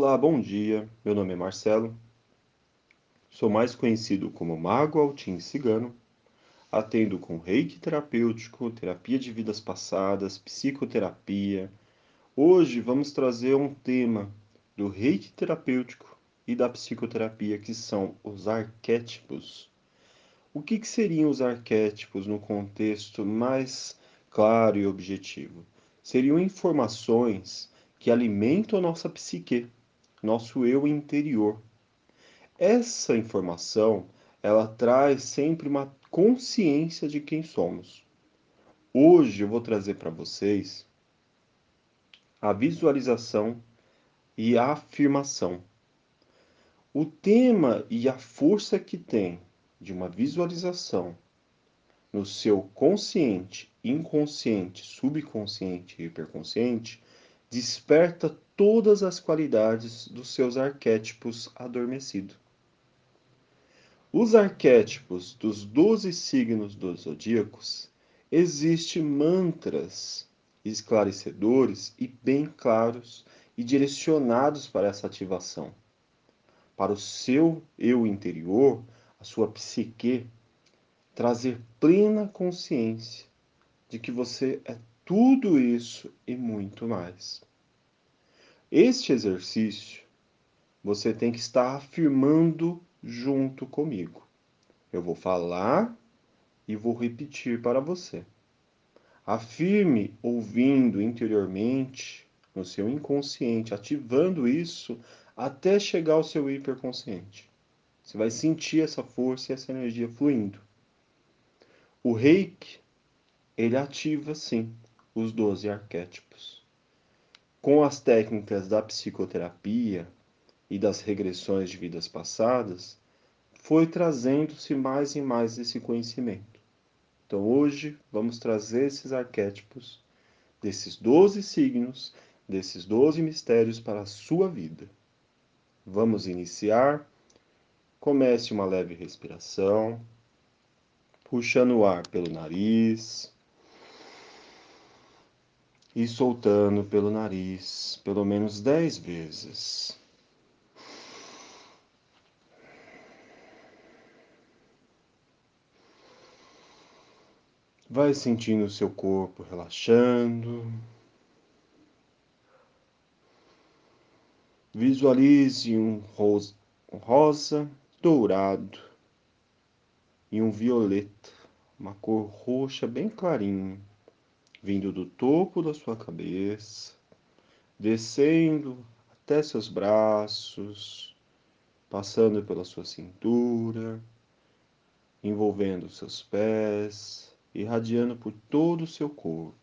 Olá, bom dia. Meu nome é Marcelo. Sou mais conhecido como Mago Altim Cigano. Atendo com reiki terapêutico, terapia de vidas passadas, psicoterapia. Hoje vamos trazer um tema do reiki terapêutico e da psicoterapia, que são os arquétipos. O que seriam os arquétipos no contexto mais claro e objetivo? Seriam informações que alimentam a nossa psique, nosso eu interior. Essa informação, ela traz sempre uma consciência de quem somos. Hoje eu vou trazer para vocês a visualização e a afirmação. O tema e a força que tem de uma visualização no seu consciente, inconsciente, subconsciente e hiperconsciente desperta todas as qualidades dos seus arquétipos adormecidos. Os arquétipos dos 12 signos dos zodíacos existem mantras esclarecedores e bem claros e direcionados para essa ativação, para o seu eu interior, a sua psique, trazer plena consciência de que você é tudo isso e muito mais. Este exercício, você tem que estar afirmando junto comigo. Eu vou falar e vou repetir para você. Afirme ouvindo interiormente, no seu inconsciente, ativando isso até chegar ao seu hiperconsciente. Você vai sentir essa força e essa energia fluindo. O reiki, ele ativa, sim, os 12 arquétipos. Com as técnicas da psicoterapia e das regressões de vidas passadas, foi trazendo-se mais e mais esse conhecimento. Então hoje vamos trazer esses arquétipos, desses 12 signos, desses 12 mistérios para a sua vida. Vamos iniciar. Comece uma leve respiração, puxando o ar pelo nariz e soltando pelo nariz, pelo menos 10 vezes. Vai sentindo o seu corpo relaxando. Visualize um rosa dourado e um violeta, uma cor roxa bem clarinho, vindo do topo da sua cabeça, descendo até seus braços, passando pela sua cintura, envolvendo seus pés, irradiando por todo o seu corpo.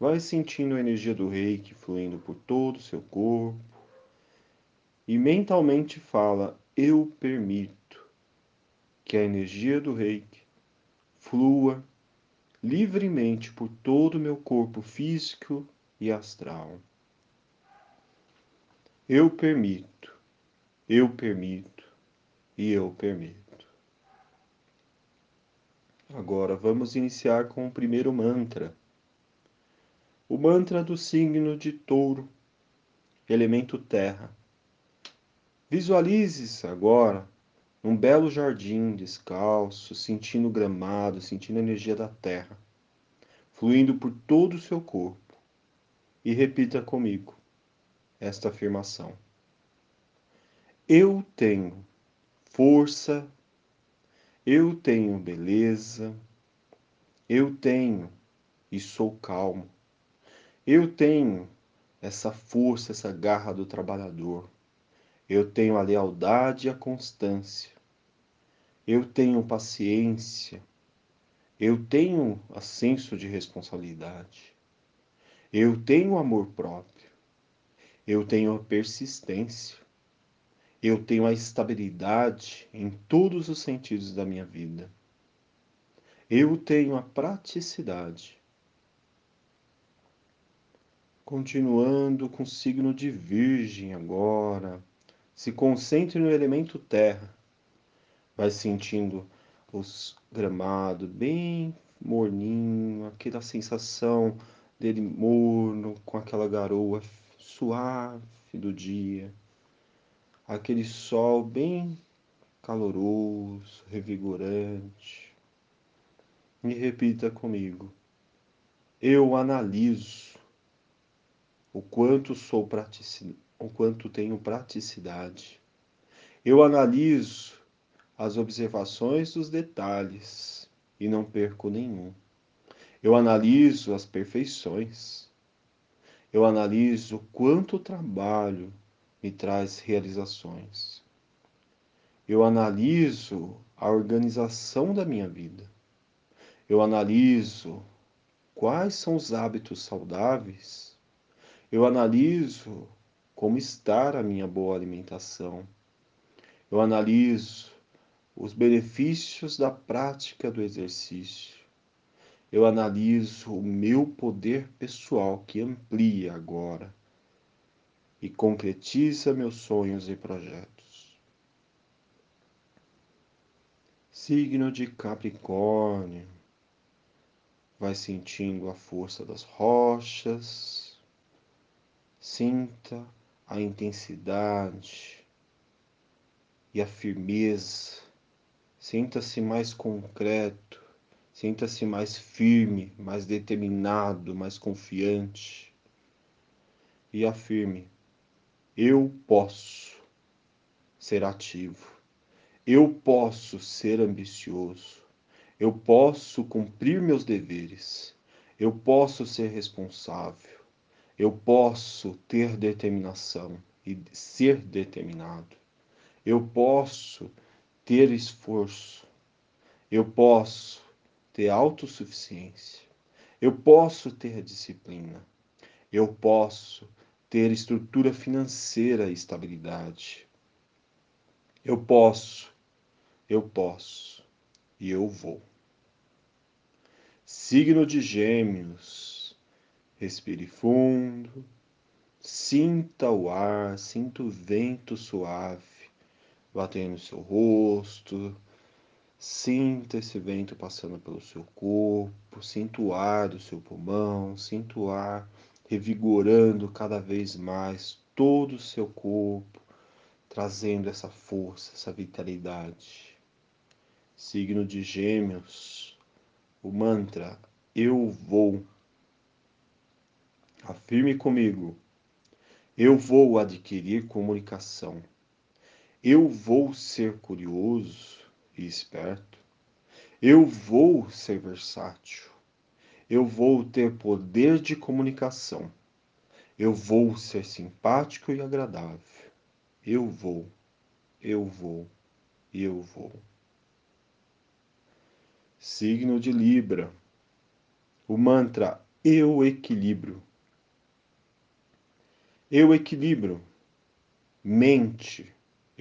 Vai sentindo a energia do reiki fluindo por todo o seu corpo. E mentalmente fala, eu permito que a energia do reiki flua livremente por todo o meu corpo físico e astral. Eu permito e eu permito. Agora vamos iniciar com o primeiro mantra. O mantra do signo de touro, elemento terra. Visualize-se agora num belo jardim descalço, sentindo o gramado, sentindo a energia da terra, fluindo por todo o seu corpo. E repita comigo esta afirmação. Eu tenho força, eu tenho beleza, eu tenho e sou calmo. Eu tenho essa força, essa garra do trabalhador. Eu tenho a lealdade e a constância. Eu tenho paciência. Eu tenho o senso de responsabilidade. Eu tenho amor próprio. Eu tenho a persistência. Eu tenho a estabilidade em todos os sentidos da minha vida. Eu tenho a praticidade. Continuando com o signo de Virgem agora. Se concentre no elemento terra. Vai sentindo o gramado bem morninho, aquela sensação dele morno, com aquela garoa suave. do dia, aquele sol bem caloroso, revigorante. E repita comigo: eu analiso o quanto sou praticidade, o quanto tenho praticidade. Eu analiso as observações dos detalhes e não perco nenhum. Eu analiso as perfeições. Eu analiso o quanto o trabalho me traz realizações. Eu analiso a organização da minha vida. Eu analiso quais são os hábitos saudáveis. Eu analiso como está a minha boa alimentação. Eu analiso os benefícios da prática do exercício. Eu analiso o meu poder pessoal que amplia agora e concretiza meus sonhos e projetos. Signo de Capricórnio. Vai sentindo a força das rochas. Sinta a intensidade e a firmeza. Sinta-se mais concreto. Sinta-se mais firme, mais determinado, mais confiante. E afirme: eu posso ser ativo. Eu posso ser ambicioso. Eu posso cumprir meus deveres. Eu posso ser responsável. Eu posso ter determinação e ser determinado. Eu posso ter esforço. Eu posso ter autossuficiência, eu posso ter disciplina, eu posso ter estrutura financeira e estabilidade, eu posso e eu vou. Signo de Gêmeos, respire fundo, sinta o ar, sinta o vento suave batendo no seu rosto. Sinta esse vento passando pelo seu corpo, sinta o ar do seu pulmão, sinta o ar revigorando cada vez mais todo o seu corpo, trazendo essa força, essa vitalidade. Signo de Gêmeos, o mantra eu vou. Afirme comigo: eu vou adquirir comunicação, eu vou ser curioso e esperto, eu vou ser versátil, eu vou ter poder de comunicação, eu vou ser simpático e agradável, eu vou. Signo de Libra, o mantra eu equilibro. Eu equilibro mente.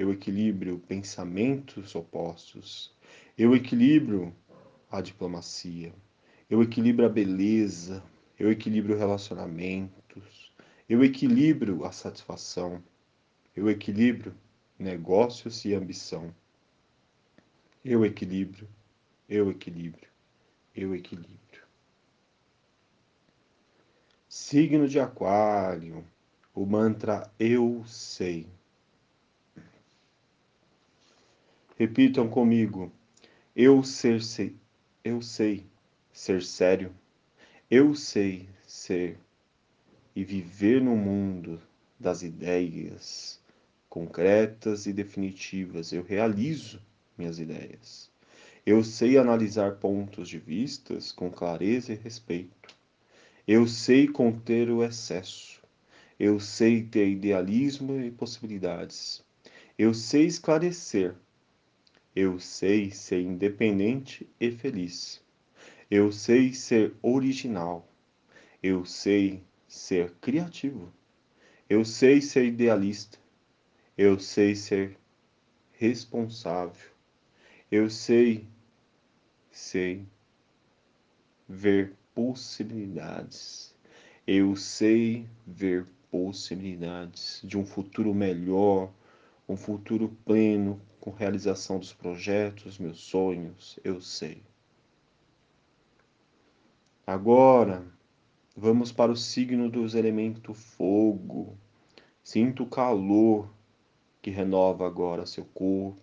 Eu equilibro pensamentos opostos. Eu equilibro a diplomacia. Eu equilibro a beleza. Eu equilibro relacionamentos. Eu equilibro a satisfação. Eu equilibro negócios e ambição. Eu equilibro. Signo de Aquário. O mantra eu sei. Repitam comigo: eu sei ser sério, eu sei ser e viver no mundo das ideias concretas e definitivas. Eu realizo minhas ideias. Eu sei analisar pontos de vistas com clareza e respeito. Eu sei conter o excesso. Eu sei ter idealismo e possibilidades. Eu sei esclarecer. Eu sei ser independente e feliz. Eu sei ser original. Eu sei ser criativo. Eu sei ser idealista. Eu sei ser responsável. Eu sei ver possibilidades. Eu sei ver possibilidades de um futuro melhor, um futuro pleno, com realização dos projetos, meus sonhos, eu sei. Agora, vamos para o signo dos elementos fogo. Sinta o calor que renova agora seu corpo.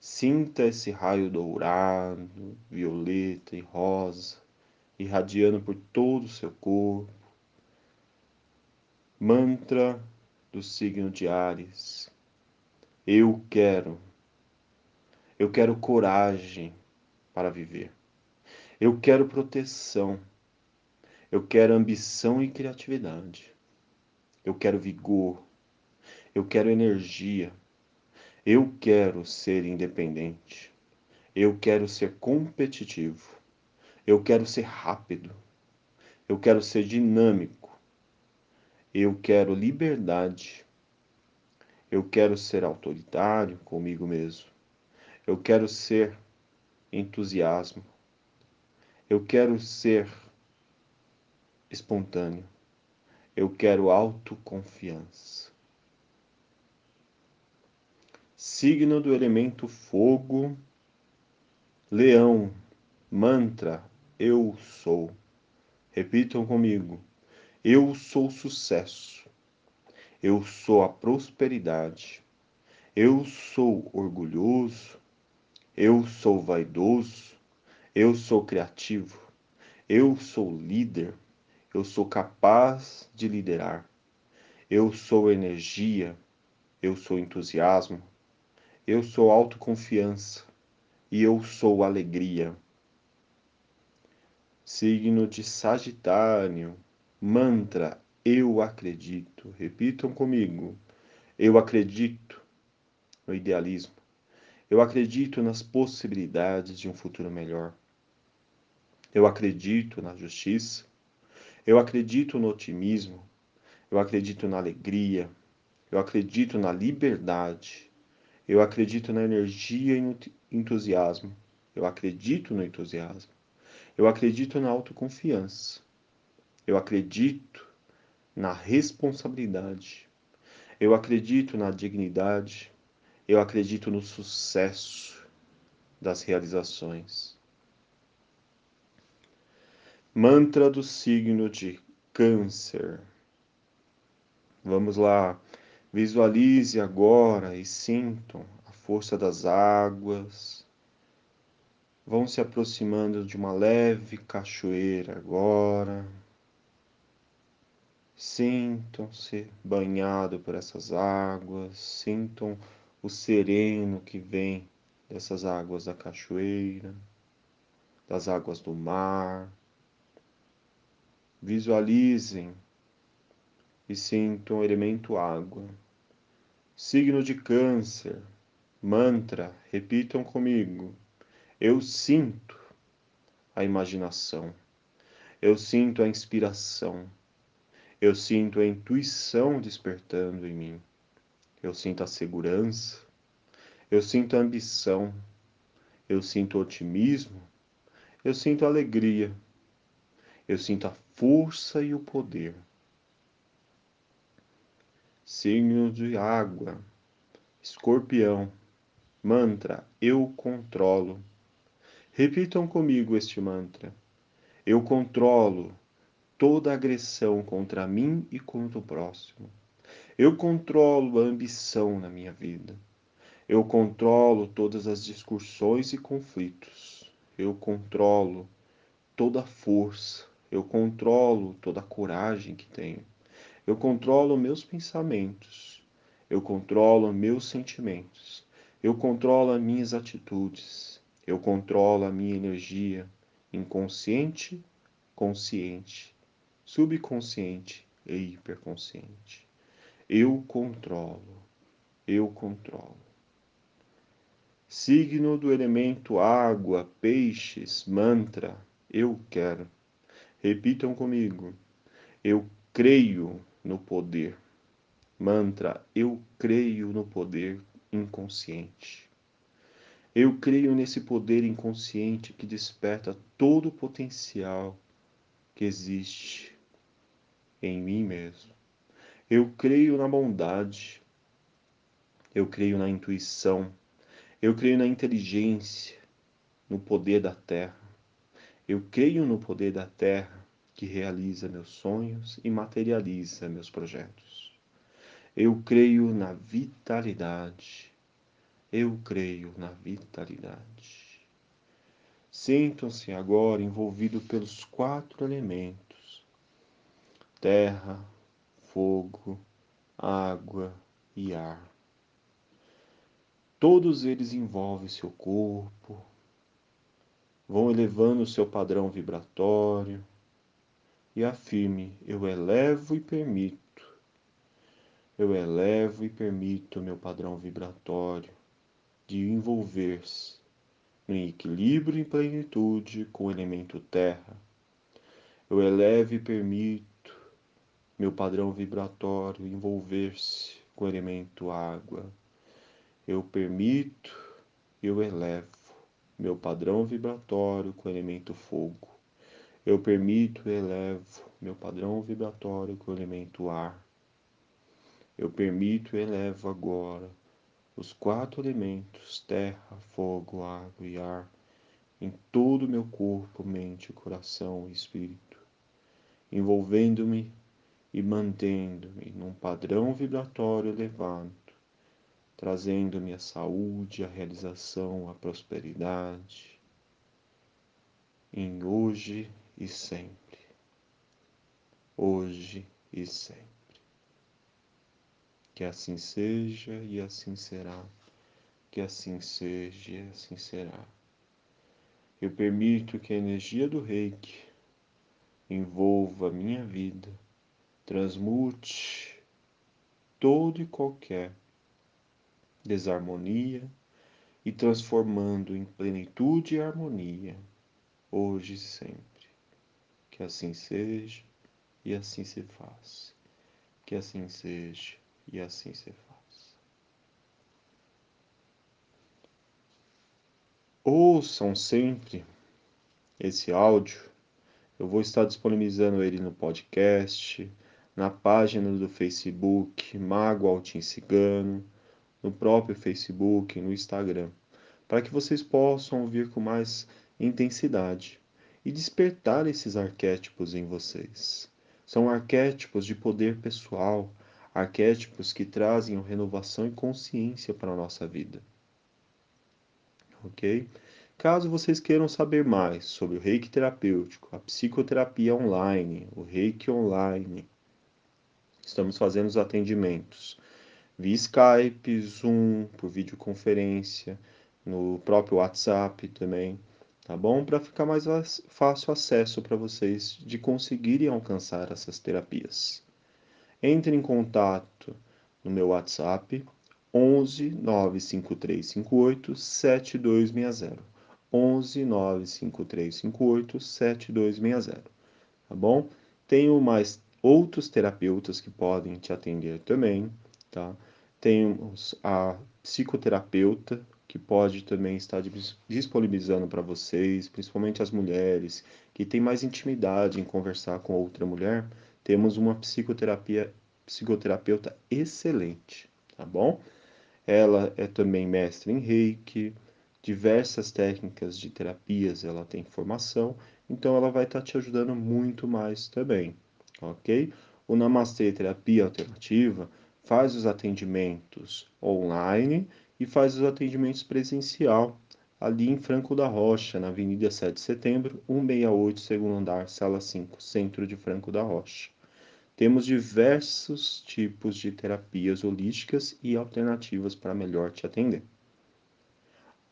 Sinta esse raio dourado, violeta e rosa, irradiando por todo o seu corpo. Mantra do signo de Áries. Eu quero coragem para viver. Eu quero proteção. Eu quero ambição e criatividade. Eu quero vigor. Eu quero energia. Eu quero ser independente. Eu quero ser competitivo. Eu quero ser rápido. Eu quero ser dinâmico. Eu quero liberdade. Eu quero ser autoritário comigo mesmo. Eu quero ser entusiasmo. Eu quero ser espontâneo. Eu quero autoconfiança. Signo do elemento fogo, Leão. Mantra, eu sou. Repitam comigo. Eu sou sucesso. Eu sou a prosperidade. Eu sou orgulhoso. Eu sou vaidoso. Eu sou criativo. Eu sou líder. Eu sou capaz de liderar. Eu sou energia. Eu sou entusiasmo. Eu sou autoconfiança e eu sou alegria. Signo de Sagitário. Mantra, eu acredito. Repitam comigo. Eu acredito no idealismo. Eu acredito nas possibilidades de um futuro melhor. Eu acredito na justiça. Eu acredito no otimismo. Eu acredito na alegria. Eu acredito na liberdade. Eu acredito na energia e no entusiasmo. Eu acredito no entusiasmo. Eu acredito na autoconfiança. Eu acredito na responsabilidade. Eu acredito na dignidade. Eu acredito no sucesso das realizações. Mantra do signo de Câncer. Vamos lá. Visualize agora e sintam a força das águas. Vão se aproximando de uma leve cachoeira agora. Sintam-se banhado por essas águas. Sintam o sereno que vem dessas águas da cachoeira, das águas do mar. Visualizem e sintam o elemento água. Signo de Câncer. Mantra, repitam comigo. Eu sinto a imaginação. Eu sinto a inspiração. Eu sinto a intuição despertando em mim. Eu sinto a segurança. Eu sinto a ambição. Eu sinto o otimismo. Eu sinto a alegria. Eu sinto a força e o poder. Signo de água, Escorpião. Mantra, eu controlo. Repitam comigo este mantra. Eu controlo toda agressão contra mim e contra o próximo. Eu controlo a ambição na minha vida. Eu controlo todas as discussões e conflitos. Eu controlo toda a força. Eu controlo toda a coragem que tenho. Eu controlo meus pensamentos, eu controlo meus sentimentos, eu controlo as minhas atitudes, eu controlo a minha energia inconsciente, consciente, subconsciente e hiperconsciente. Eu controlo, eu controlo. Signo do elemento água, Peixes. Mantra, eu quero. Repitam comigo. Eu creio no poder. Mantra, eu creio no poder inconsciente. Eu creio nesse poder inconsciente que desperta todo o potencial que existe em mim mesmo. Eu creio na bondade. Eu creio na intuição. Eu creio na inteligência, no poder da terra. Eu creio no poder da terra que realiza meus sonhos e materializa meus projetos. Eu creio na vitalidade. Eu creio na vitalidade. Sintam-se agora envolvidos pelos quatro elementos: terra, fogo, água e ar. Todos eles envolvem seu corpo, vão elevando o seu padrão vibratório e afirme: eu elevo e permito. Eu elevo e permito meu padrão vibratório de envolver-se em equilíbrio e plenitude com o elemento terra. Eu elevo e permito meu padrão vibratório envolver-se com o elemento água. Eu permito, eu elevo meu padrão vibratório com o elemento fogo. Eu permito, eu elevo meu padrão vibratório com o elemento ar. Eu permito e elevo agora os quatro elementos, terra, fogo, água e ar, em todo o meu corpo, mente, coração e espírito, envolvendo-me e mantendo-me num padrão vibratório elevado, trazendo-me a saúde, a realização, a prosperidade, em hoje e sempre. Hoje e sempre. Que assim seja e assim será, que assim seja e assim será. Eu permito que a energia do reiki envolva a minha vida, transmute todo e qualquer desarmonia e transformando em plenitude e harmonia, hoje e sempre. Que assim seja e assim se faça, que assim seja. E assim se faz. Ouçam sempre esse áudio. Eu vou estar disponibilizando ele no podcast, na página do Facebook, Mago Altim Cigano, no próprio Facebook, no Instagram, para que vocês possam ouvir com mais intensidade e despertar esses arquétipos em vocês. São arquétipos de poder pessoal, arquétipos que trazem renovação e consciência para a nossa vida. Ok? Caso vocês queiram saber mais sobre o reiki terapêutico, a psicoterapia online, o reiki online, estamos fazendo os atendimentos via Skype, Zoom, por videoconferência, no próprio WhatsApp também, tá bom? Para ficar mais fácil acesso para vocês de conseguirem alcançar essas terapias. Entre em contato no meu WhatsApp 11 95358 7260. 11 95358 7260. Tá bom? Tenho mais outros terapeutas que podem te atender também, tá? Temos a psicoterapeuta que pode também estar disponibilizando para vocês, principalmente as mulheres que têm mais intimidade em conversar com outra mulher. Temos uma psicoterapeuta excelente, tá bom? Ela é também mestre em reiki, diversas técnicas de terapias ela tem formação, então ela vai estar te ajudando muito mais também, ok? O Namastê Terapia Alternativa faz os atendimentos online e faz os atendimentos presencial, ali em Franco da Rocha, na Avenida 7 de Setembro, 168, segundo andar, sala 5, centro de Franco da Rocha. Temos diversos tipos de terapias holísticas e alternativas para melhor te atender.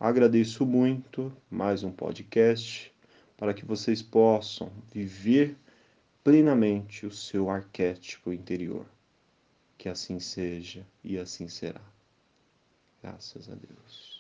Agradeço muito mais um podcast para que vocês possam viver plenamente o seu arquétipo interior. Que assim seja e assim será. Graças a Deus.